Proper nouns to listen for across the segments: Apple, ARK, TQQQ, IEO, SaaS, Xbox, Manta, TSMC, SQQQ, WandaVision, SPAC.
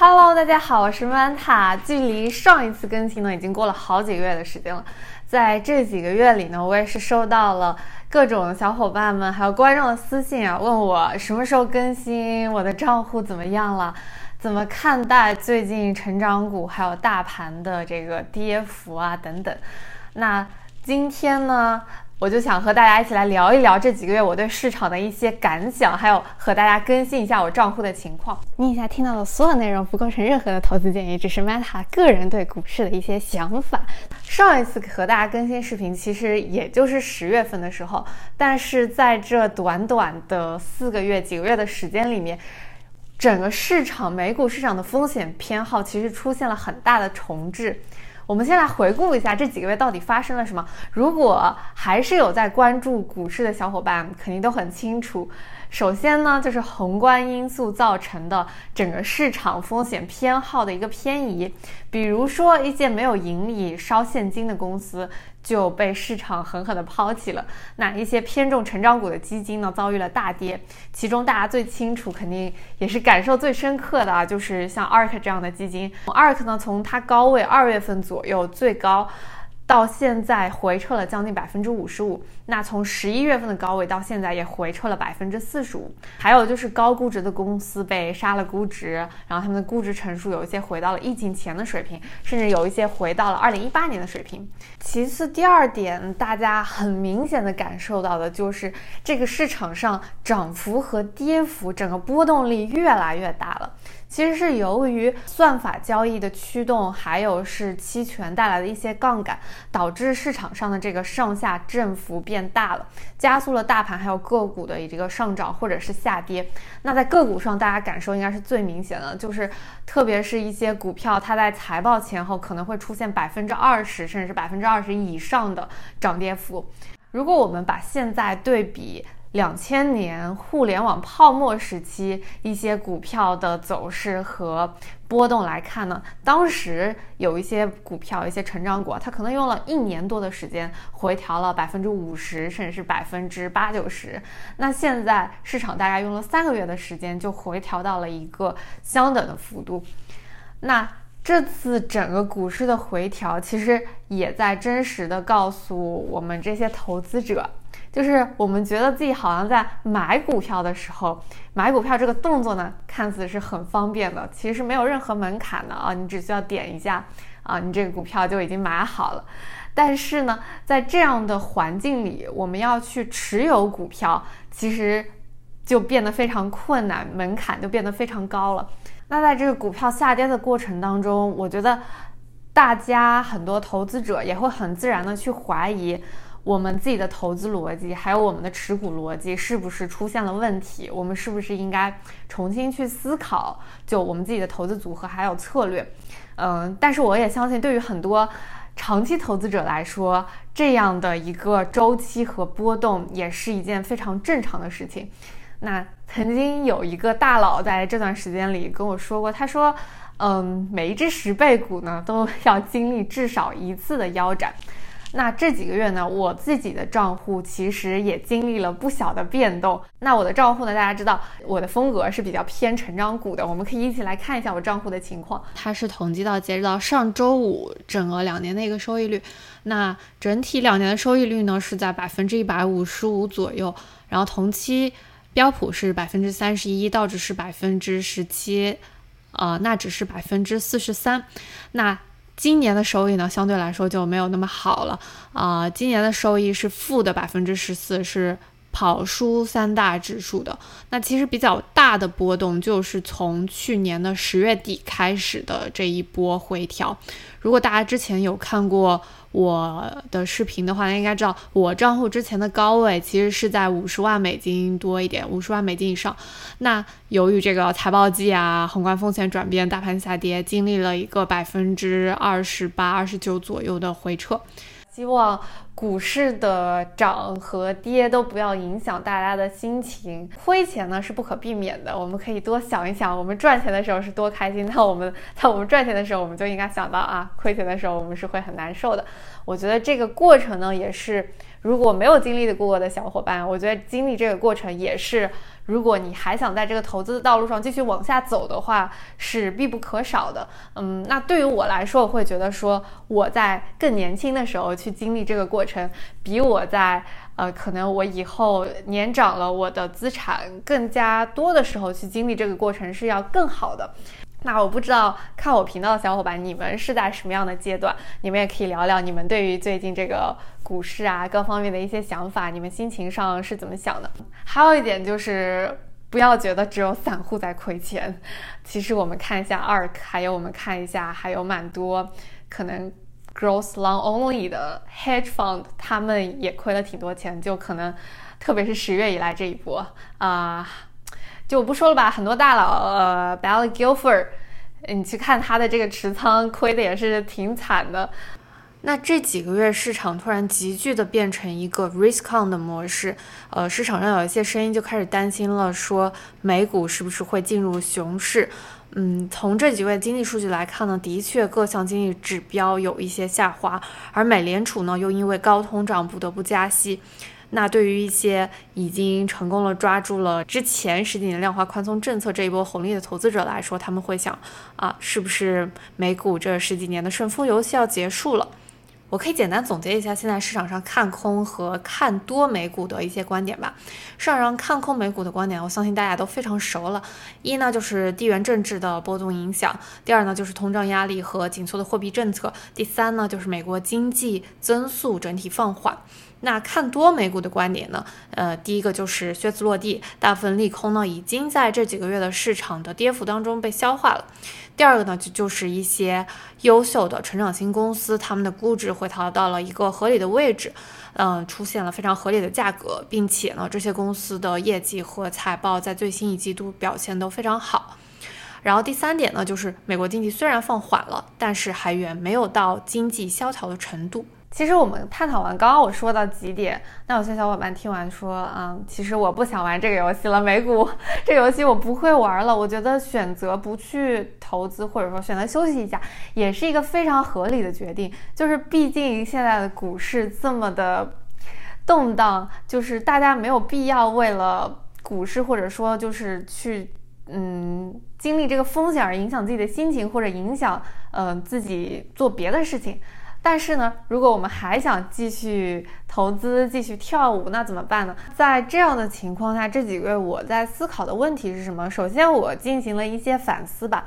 Hello， 大家好，我是 Manta。距离上一次更新呢，已经过了好几个月的时间了。在这几个月里呢，我也是收到了各种小伙伴们还有观众的私信啊，问我什么时候更新，我的账户怎么样了，怎么看待最近成长股还有大盘的这个跌幅啊等等。那今天呢，我就想和大家一起来聊一聊这几个月我对市场的一些感想，还有和大家更新一下我账户的情况。你以下听到的所有内容不构成任何的投资建议，只是 Manta 个人对股市的一些想法。上一次和大家更新视频其实也就是10月份的时候，但是在这短短的几个月的时间里面，整个市场美股市场的风险偏好其实出现了很大的重置。我们先来回顾一下这几个月到底发生了什么。如果还是有在关注股市的小伙伴肯定都很清楚，首先呢就是宏观因素造成的整个市场风险偏好的一个偏移，比如说一些没有盈利烧现金的公司就被市场狠狠的抛弃了，那一些偏重成长股的基金呢遭遇了大跌，其中大家最清楚肯定也是感受最深刻的就是像 ARK 这样的基金。 ARK 呢从它高位2月份左右最高到现在回撤了将近 55%， 那从11月份的高位到现在也回撤了 45%。 还有就是高估值的公司被杀了估值，然后他们的估值乘数有一些回到了疫情前的水平，甚至有一些回到了2018年的水平。其次，第二点大家很明显的感受到的就是这个市场上涨幅和跌幅整个波动力越来越大了，其实是由于算法交易的驱动，还有是期权带来的一些杠杆，导致市场上的这个上下振幅变大了，加速了大盘还有个股的这个上涨或者是下跌。那在个股上大家感受应该是最明显的，就是特别是一些股票它在财报前后可能会出现 20% 甚至是 20% 以上的涨跌幅。如果我们把现在对比2000年互联网泡沫时期一些股票的走势和波动来看呢，当时有一些股票一些成长股它可能用了1年多的时间回调了 50% 甚至是 80-90%， 那现在市场大概用了3个月的时间就回调到了一个相等的幅度。那这次整个股市的回调其实也在真实的告诉我们这些投资者，就是我们觉得自己好像在买股票的时候，买股票这个动作呢看似是很方便的，其实是没有任何门槛的啊，你只需要点一下啊，你这个股票就已经买好了。但是呢在这样的环境里，我们要去持有股票其实就变得非常困难，门槛就变得非常高了。那在这个股票下跌的过程当中，我觉得大家很多投资者也会很自然的去怀疑我们自己的投资逻辑还有我们的持股逻辑是不是出现了问题，我们是不是应该重新去思考就我们自己的投资组合还有策略。但是我也相信对于很多长期投资者来说，这样的一个周期和波动也是一件非常正常的事情。那曾经有一个大佬在这段时间里跟我说过，他说每一只10倍股呢都要经历至少1次的腰斩。那这几个月呢，我自己的账户其实也经历了不小的变动。那我的账户呢，大家知道我的风格是比较偏成长股的，我们可以一起来看一下我账户的情况。它是统计到截止到上周五整个2年的一个收益率，那整体2年的收益率呢是在 155% 左右，然后同期标普是 31%， 道指是 17%， 纳指是 43%。 那今年的收益呢相对来说就没有那么好了，今年的收益是负的 14%， 是跑输3大指数的。那其实比较大的波动就是从去年的10月底开始的这一波回调。如果大家之前有看过我的视频的话，应该知道我账户之前的高位其实是在$500万多一点，$500万以上。那由于这个财报季啊，宏观风险转变，大盘下跌，经历了一个 28%、29% 左右的回撤。希望股市的涨和跌都不要影响大家的心情。亏钱呢是不可避免的，我们可以多想一想，我们赚钱的时候是多开心，那我们赚钱的时候我们就应该想到啊，亏钱的时候我们是会很难受的。我觉得这个过程呢，也是如果没有经历过的小伙伴，我觉得经历这个过程也是，如果你还想在这个投资的道路上继续往下走的话，是必不可少的。那对于我来说，我会觉得说我在更年轻的时候去经历这个过程，比我在可能我以后年长了，我的资产更加多的时候去经历这个过程是要更好的。那我不知道看我频道的小伙伴，你们是在什么样的阶段？你们也可以聊聊你们对于最近这个股市啊各方面的一些想法，你们心情上是怎么想的？还有一点就是，不要觉得只有散户在亏钱。其实我们看一下 ARK， 还有蛮多可能 growth long only 的 hedge fund， 他们也亏了挺多钱，就可能特别是10月以来这一波就我不说了吧，很多大佬Bell Guilford， 你去看他的这个持仓亏的也是挺惨的。那这几个月市场突然急剧的变成一个 risk on 的模式，市场上有一些声音就开始担心了，说美股是不是会进入熊市。从这几位经济数据来看呢，的确各项经济指标有一些下滑，而美联储呢又因为高通胀不得不加息。那对于一些已经成功了抓住了之前10几年量化宽松政策这一波红利的投资者来说，他们会想是不是美股这10几年的顺风游戏要结束了。我可以简单总结一下现在市场上看空和看多美股的一些观点吧。市场上看空美股的观点，我相信大家都非常熟了。一呢就是地缘政治的波动影响，第二呢就是通胀压力和紧缩的货币政策，第三呢就是美国经济增速整体放缓。那看多美股的观点呢，第一个就是靴子落地，大部分利空呢已经在这几个月的市场的跌幅当中被消化了。第二个呢就是一些优秀的成长型公司，他们的估值回调到了一个合理的位置，出现了非常合理的价格，并且呢这些公司的业绩和财报在最新一季度表现都非常好。然后第三点呢就是美国经济虽然放缓了，但是还远没有到经济萧条的程度。其实我们探讨完刚刚我说到几点，那有些小伙伴听完说其实我不想玩这个游戏了，美股这个游戏我不会玩了。我觉得选择不去投资，或者说选择休息一下，也是一个非常合理的决定。就是毕竟现在的股市这么的动荡，就是大家没有必要为了股市或者说就是去经历这个风险而影响自己的心情，或者影响自己做别的事情。但是呢，如果我们还想继续投资继续跳舞，那怎么办呢？在这样的情况下，这几个月我在思考的问题是什么？首先我进行了一些反思吧，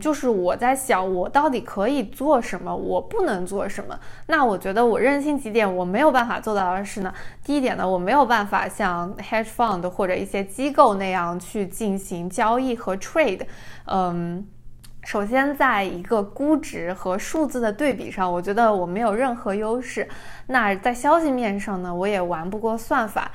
就是我在想我到底可以做什么，我不能做什么。那我觉得我任性几点我没有办法做到的是呢，第一点呢，我没有办法像 hedge fund 或者一些机构那样去进行交易和 trade。首先在一个估值和数字的对比上，我觉得我没有任何优势。那在消息面上呢，我也玩不过算法。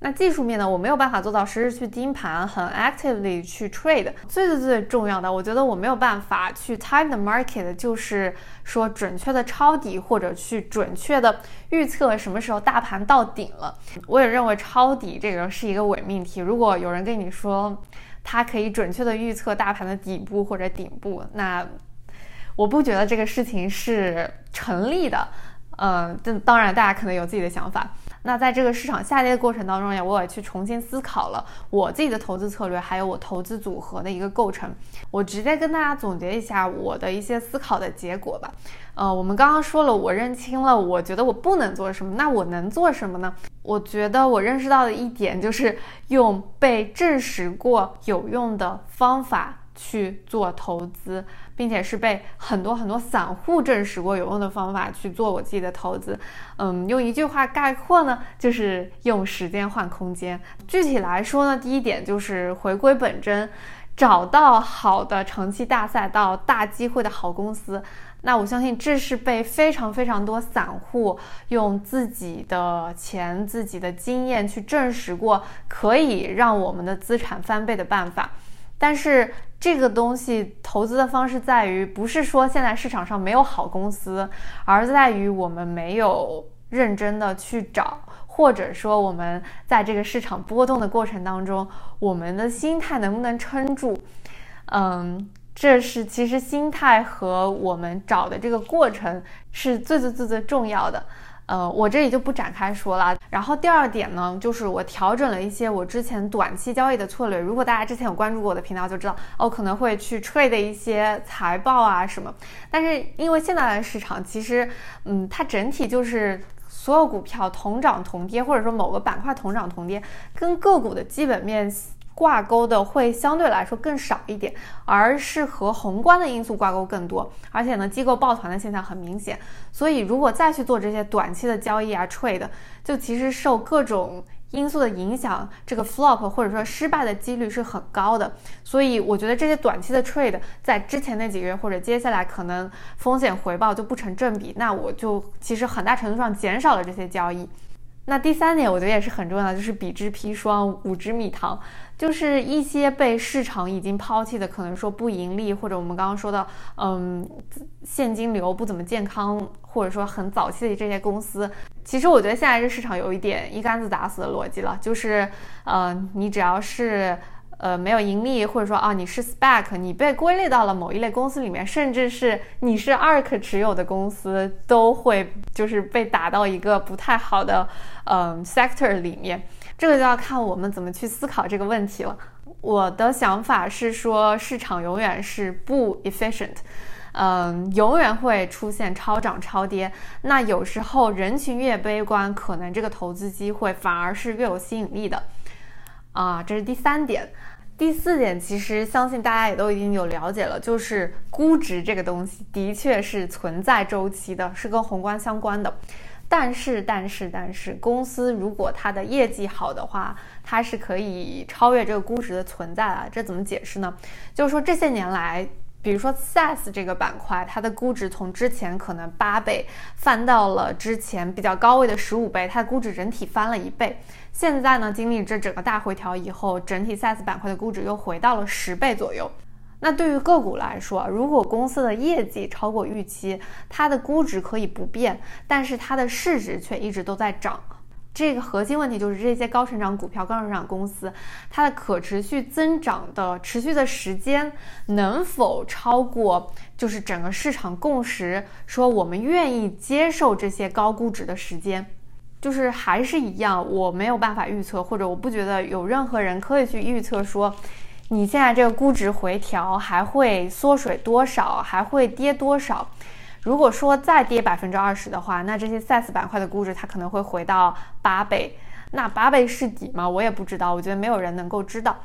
那技术面呢，我没有办法做到实时去盯盘，很 actively 去 trade。最重要的，我觉得我没有办法去 time the market， 就是说准确的抄底，或者去准确的预测什么时候大盘到顶了。我也认为抄底这个是一个伪命题。如果有人跟你说它可以准确的预测大盘的底部或者顶部，那我不觉得这个事情是成立的。当然大家可能有自己的想法。那在这个市场下跌的过程当中，我也去重新思考了我自己的投资策略，还有我投资组合的一个构成。我直接跟大家总结一下我的一些思考的结果吧。我们刚刚说了，我认清了我觉得我不能做什么，那我能做什么呢？我觉得我认识到的一点就是用被证实过有用的方法去做投资，并且是被很多散户证实过有用的方法去做我自己的投资。用一句话概括呢，就是用时间换空间。具体来说呢，第一点就是回归本真，找到好的长期大赛道、大机会的好公司。那我相信这是被非常非常多散户用自己的钱、自己的经验去证实过可以让我们的资产翻倍的办法。但是这个东西投资的方式在于，不是说现在市场上没有好公司，而在于我们没有认真的去找，或者说我们在这个市场波动的过程当中，我们的心态能不能撑住？这是其实心态和我们找的这个过程是最重要的。我这里就不展开说了。然后第二点呢，就是我调整了一些我之前短期交易的策略。如果大家之前有关注过我的频道就知道，我可能会去 trade 一些财报啊什么。但是因为现在的市场其实它整体就是所有股票同涨同跌，或者说某个板块同涨同跌，跟个股的基本面挂钩的会相对来说更少一点，而是和宏观的因素挂钩更多，而且呢机构抱团的现象很明显。所以如果再去做这些短期的交易啊 trade， 就其实受各种因素的影响，这个 flop 或者说失败的几率是很高的。所以我觉得这些短期的 trade 在之前那几个月或者接下来可能风险回报就不成正比，那我就其实很大程度上减少了这些交易。那第三点我觉得也是很重要的，就是彼之砒霜吾之蜜糖，就是一些被市场已经抛弃的，可能说不盈利，或者我们刚刚说的现金流不怎么健康，或者说很早期的这些公司，其实我觉得现在这市场有一点一竿子打死的逻辑了，就是你只要是没有盈利，或者说你是 SPAC， 你被归类到了某一类公司里面，甚至是你是 ARK 持有的公司，都会就是被打到一个不太好的sector 里面。这个就要看我们怎么去思考这个问题了。我的想法是说，市场永远是不 efficient，永远会出现超涨超跌。那有时候人群越悲观，可能这个投资机会反而是越有吸引力的。这是第三点。第四点其实相信大家也都已经有了解了，就是估值这个东西的确是存在周期的，是跟宏观相关的。但是公司如果它的业绩好的话，它是可以超越这个估值的存在啊。这怎么解释呢？就是说这些年来，比如说 SaaS 这个板块，它的估值从之前可能8倍翻到了之前比较高位的15倍，它的估值整体翻了1倍。现在呢，经历这整个大回调以后，整体 SaaS 板块的估值又回到了10倍左右。那对于个股来说，如果公司的业绩超过预期，它的估值可以不变，但是它的市值却一直都在涨。这个核心问题就是这些高成长股票、高成长公司，它的可持续增长的持续的时间能否超过就是整个市场共识，说我们愿意接受这些高估值的时间。就是还是一样，我没有办法预测，或者我不觉得有任何人可以去预测说你现在这个估值回调还会缩水多少，还会跌多少。如果说再跌 20% 的话，那这些 SaaS 板块的估值它可能会回到8倍。那8倍是底吗？我也不知道，我觉得没有人能够知道。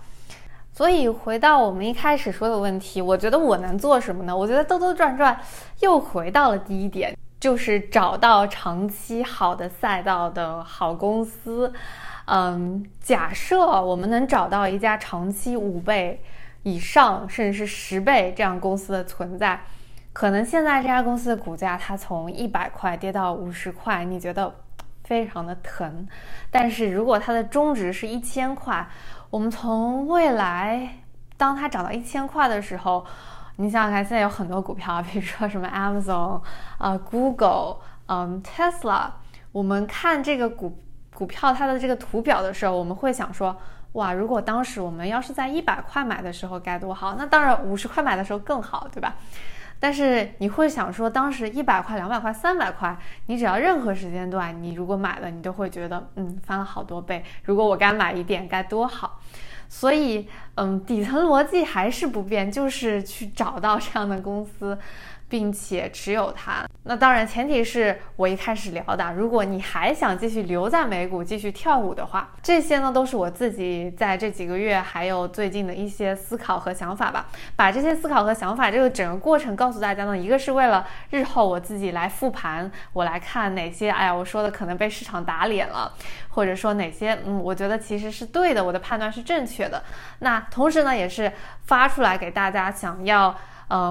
所以回到我们一开始说的问题，我觉得我能做什么呢？我觉得兜兜转转又回到了第一点，就是找到长期好的赛道的好公司。假设我们能找到一家长期5倍以上甚至是10倍这样公司的存在，可能现在这家公司的股价它从100块跌到50块，你觉得非常的疼。但是如果它的中值是1000块，我们从未来当它涨到1000块的时候，你想想看，现在有很多股票，比如说什么 Amazon、Google、Tesla， 我们看这个股票它的这个图表的时候，我们会想说，哇，如果当时我们要是在100块买的时候该多好，那当然50块买的时候更好，对吧？但是你会想说，当时100块、200块、300块，你只要任何时间段，你如果买了，你都会觉得，翻了好多倍。如果我该买一点，该多好。所以，底层逻辑还是不变，就是去找到这样的公司，并且持有它。那当然，前提是我一开始聊的，如果你还想继续留在美股继续跳舞的话，这些呢都是我自己在这几个月还有最近的一些思考和想法吧。把这些思考和想法这个整个过程告诉大家呢，一个是为了日后我自己来复盘，我来看哪些我说的可能被市场打脸了，或者说哪些我觉得其实是对的，我的判断是正确的。那同时呢，也是发出来给大家想要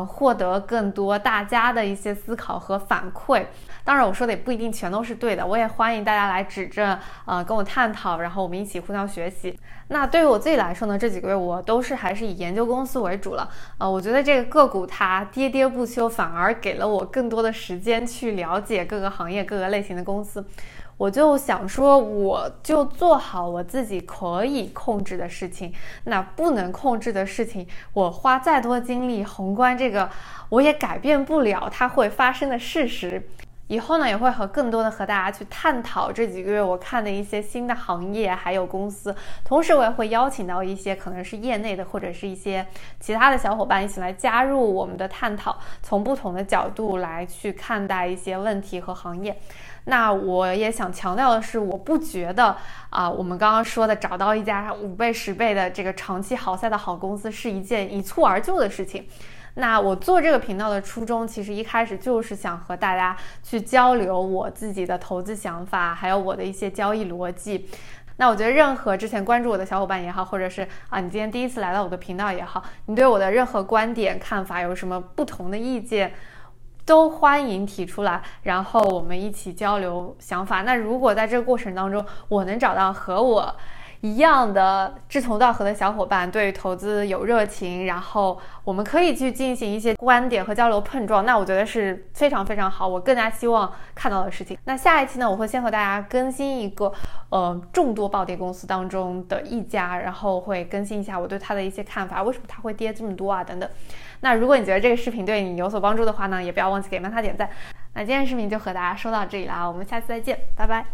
获得更多大家的一些思考和反馈。当然我说的也不一定全都是对的，我也欢迎大家来指正，跟我探讨，然后我们一起互相学习。那对于我自己来说呢，这几个月我都是还是以研究公司为主了，我觉得这个个股它跌跌不休，反而给了我更多的时间去了解各个行业各个类型的公司。我就想说，我就做好我自己可以控制的事情，那不能控制的事情，我花再多精力，宏观这个我也改变不了它会发生的事实。以后呢也会更多的和大家去探讨这几个月我看的一些新的行业还有公司，同时我也会邀请到一些可能是业内的或者是一些其他的小伙伴一起来加入我们的探讨，从不同的角度来去看待一些问题和行业。那我也想强调的是，我不觉得我们刚刚说的找到一家5倍10倍的这个长期好赛的好公司是一件一蹴而就的事情。那我做这个频道的初衷，其实一开始就是想和大家去交流我自己的投资想法，还有我的一些交易逻辑。那我觉得任何之前关注我的小伙伴也好，或者是你今天第一次来到我的频道也好，你对我的任何观点看法有什么不同的意见，都欢迎提出来，然后我们一起交流想法。那如果在这个过程当中我能找到和我一样的志同道合的小伙伴，对于投资有热情，然后我们可以去进行一些观点和交流碰撞，那我觉得是非常非常好，我更加希望看到的事情。那下一期呢，我会先和大家更新一个众多暴跌公司当中的一家，然后会更新一下我对它的一些看法，为什么它会跌这么多啊等等。那如果你觉得这个视频对你有所帮助的话呢，也不要忘记给Manta点赞。那今天的视频就和大家说到这里啦，我们下次再见，拜拜。